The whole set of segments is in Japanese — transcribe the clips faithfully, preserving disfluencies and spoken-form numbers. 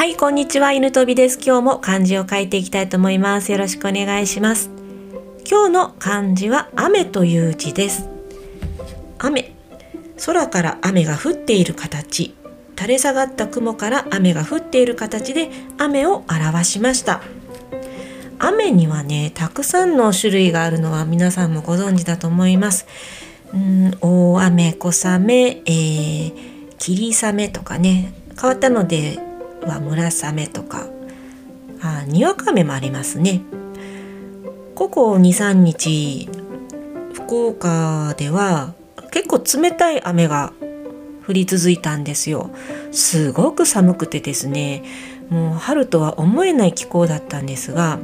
はい、こんにちは。犬飛びです。今日も漢字を書いていきたいと思います。よろしくお願いします。今日の漢字は雨という字です。雨、空から雨が降っている形、垂れ下がった雲から雨が降っている形で雨を表しました。雨にはね、たくさんの種類があるのは皆さんもご存知だと思います。うん、大雨、小雨、えー、霧雨とかね、変わったのでは村雨とか、あ、にわか雨もありますね。ここに、さんにち福岡では結構冷たい雨が降り続いたんですよ。すごく寒くてですね、もう春とは思えない気候だったんですが、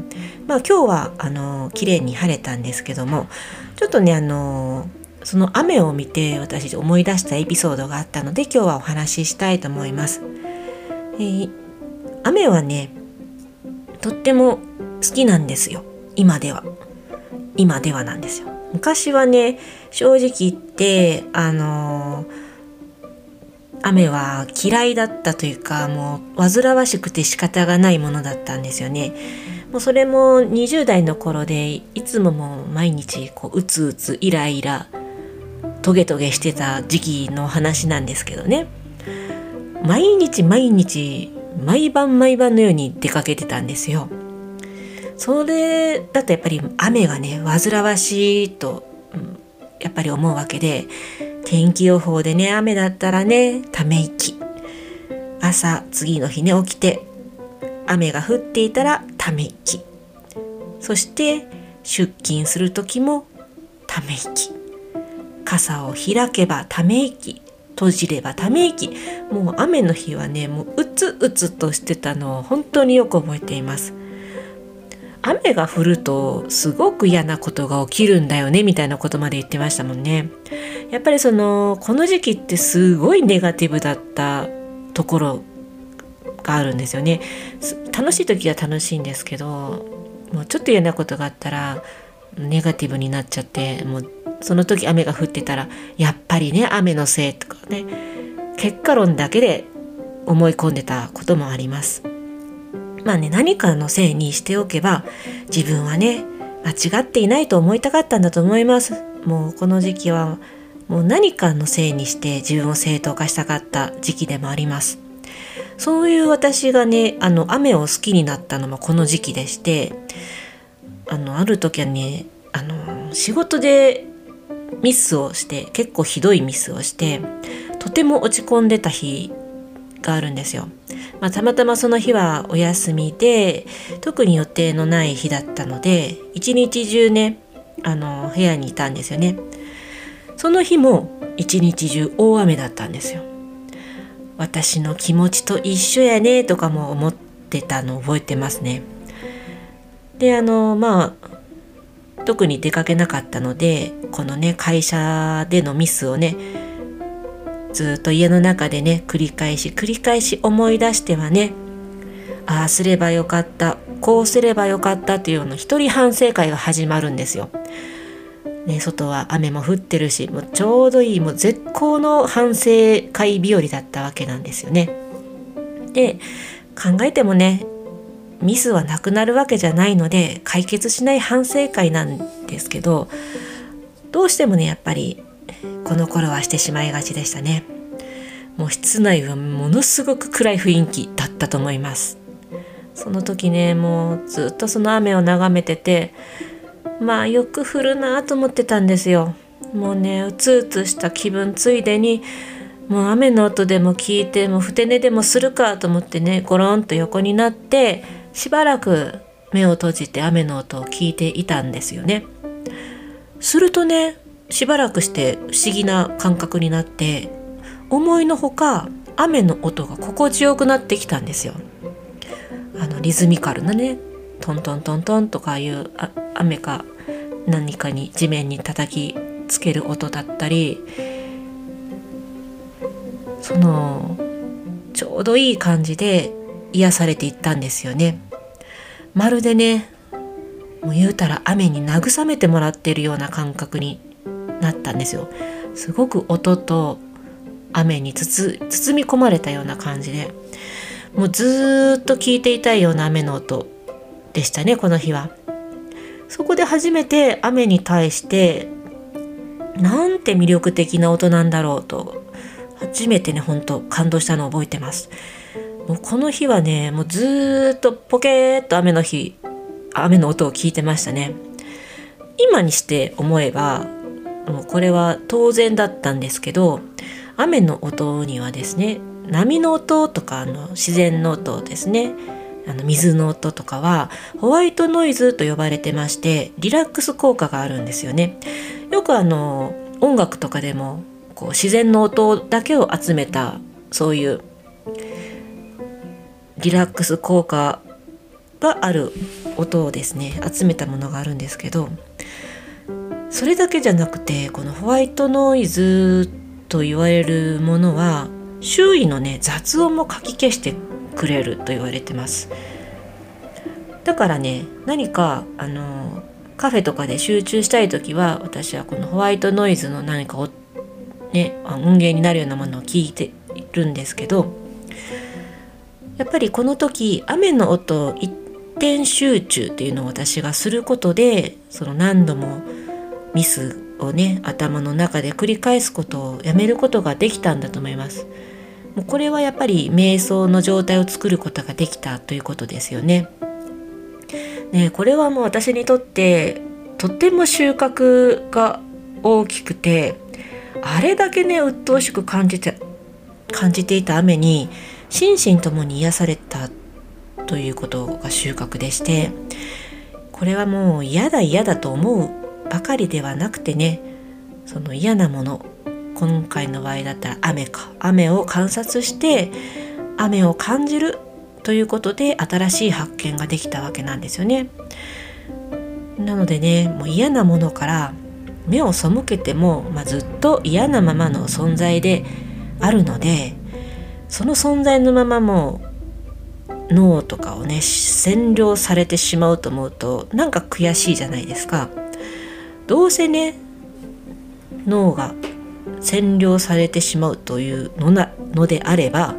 まあ、今日はあの綺麗に晴れたんですけども、ちょっとねあのその雨を見て私思い出したエピソードがあったので、今日はお話ししたいと思います。えー、雨はねとっても好きなんですよ。今では今ではなんですよ。昔はね正直言ってあのー雨は嫌いだったというか、もう煩わしくて仕方がないものだったんですよね。もうそれもにじゅうだいの頃で、いつももう毎日こううつうつイライラトゲトゲしてた時期の話なんですけどね。毎日毎日毎晩毎晩のように出かけてたんですよ。それだとやっぱり雨がね煩わしいとやっぱり思うわけで、天気予報でね雨だったらねため息、朝次の日ね起きて雨が降っていたらため息、そして出勤する時もため息、傘を開けばため息、閉じればため息、もう雨の日はねもううつうつとしてたのを本当によく覚えています。雨が降るとすごく嫌なことが起きるんだよねみたいなことまで言ってましたもんね。やっぱりそのこの時期ってすごいネガティブだったところがあるんですよね。楽しい時は楽しいんですけど、もうちょっと嫌なことがあったらネガティブになっちゃって、もうその時雨が降ってたらやっぱりね雨のせいとかね、結果論だけで思い込んでたこともあります。まあね、何かのせいにしておけば自分はね間違っていないと思いたかったんだと思います。もうこの時期はもう何かのせいにして自分を正当化したかった時期でもあります。そういう私がねあの雨を好きになったのもこの時期でして、あのある時はねあの仕事でミスをして、結構ひどいミスをして、とても落ち込んでた日があるんですよ。まあ、たまたまその日はお休みで特に予定のない日だったので、一日中ねあの部屋にいたんですよね。その日も一日中大雨だったんですよ。私の気持ちと一緒やねとかも思ってたのを覚えてますね。であのまあ特に出かけなかったので、このね会社でのミスをねずっと家の中でね繰り返し繰り返し思い出してはね、ああすればよかった、こうすればよかったというような一人反省会が始まるんですよ、ね、外は雨も降ってるし、もうちょうどいい、もう絶好の反省会日和だったわけなんですよね。で考えてもねミスはなくなるわけじゃないので解決しない反省会なんですけど、どうしてもねやっぱりこの頃はしてしまいがちでしたね。もう室内はものすごく暗い雰囲気だったと思います。その時ねもうずっとその雨を眺めてて、まあよく降るなと思ってたんですよ。もうねうつうつした気分ついでに、もう雨の音でも聞いてもうふて寝でもするかと思ってね、ゴロンと横になってしばらく目を閉じて雨の音を聞いていたんですよね。するとねしばらくして不思議な感覚になって、思いのほか雨の音が心地よくなってきたんですよ。あのリズミカルなねトントントントンとかいう、あ雨か何かに地面に叩きつける音だったり、そのちょうどいい感じで癒されていったんですよね。まるでねもう言うたら雨に慰めてもらっているような感覚になったんですよ。すごく音と雨につつ包み込まれたような感じで、もうずっと聞いていたいような雨の音でしたね、この日は。そこで初めて雨に対してなんて魅力的な音なんだろうと初めてね、本当感動したのを覚えてます。もうこの日はね、もうずっとポケーっと雨の日雨の音を聞いてましたね。今にして思えばもうこれは当然だったんですけど、雨の音にはですね、波の音とかあの自然の音ですね、あの水の音とかはホワイトノイズと呼ばれてまして、リラックス効果があるんですよね。よくあの音楽とかでもこう自然の音だけを集めた、そういうリラックス効果がある音をですね集めたものがあるんですけど、それだけじゃなくてこのホワイトノイズと言われるものは周囲のね雑音もかき消してくれると言われてます。だからね、何かあのカフェとかで集中したい時は私はこのホワイトノイズの何かを、ね、音源になるようなものを聞いているんですけど、やっぱりこの時雨の音一点集中っていうのを私がすることで、その何度もミスをね頭の中で繰り返すことをやめることができたんだと思います。もうこれはやっぱり瞑想の状態を作ることができたということですよね。ね、これはもう私にとってとっても収穫が大きくて、あれだけね鬱陶しく感じて感じていた雨に心身ともに癒されたということが収穫でして、これはもう嫌だ嫌だと思うばかりではなくてね、その嫌なもの、今回の場合だったら雨か、雨を観察して雨を感じるということで新しい発見ができたわけなんですよね。なのでね、もう嫌なものから目を背けても、まあ、ずっと嫌なままの存在であるので、その存在のままも脳とかをね占領されてしまうと思うとなんか悔しいじゃないですか。どうせね脳が占領されてしまうというのなのであれば、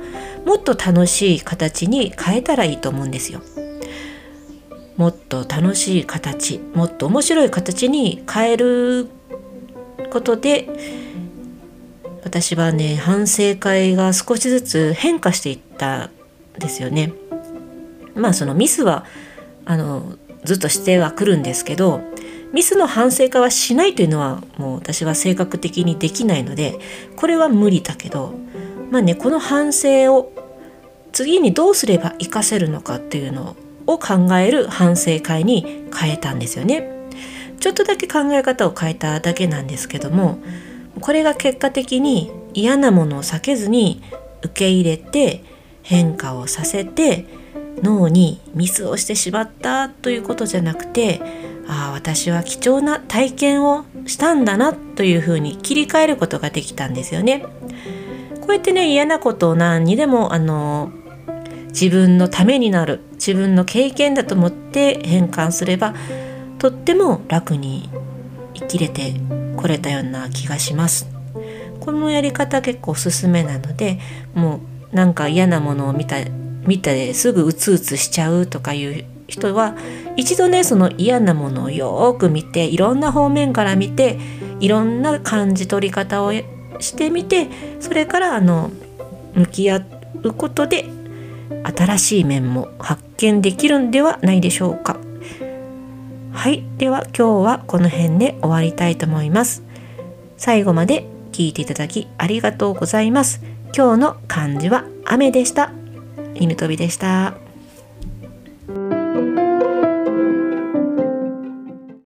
もっと楽しい形に変えたらいいと思うんですよ。もっと楽しい形、もっと面白い形に変えることで、私はね反省会が少しずつ変化していったんですよね。まあそのミスはあのずっとしてはくるんですけど、ミスの反省会はしないというのはもう私は性格的にできないので、これは無理だけど、まあね、この反省を次にどうすれば活かせるのかっていうのを考える反省会に変えたんですよね。ちょっとだけ考え方を変えただけなんですけども、これが結果的に嫌なものを避けずに受け入れて変化をさせて、脳にミスをしてしまったということじゃなくて、ああ私は貴重な体験をしたんだなというふうに切り替えることができたんですよね。こうやってね、嫌なことを何にでもあの自分のためになる、自分の経験だと思って変換すればとっても楽に生きれてこれたような気がします。このやり方結構おすすめなので、もうなんか嫌なものを見た見てすぐうつうつしちゃうとかいう人は、一度ねその嫌なものをよく見て、いろんな方面から見て、いろんな感じ取り方をしてみて、それからあの向き合うことで新しい面も発見できるんではないでしょうか。はい、では今日はこの辺で終わりたいと思います。最後まで聞いていただきありがとうございます。今日の漢字は雨でした。犬飛びでした。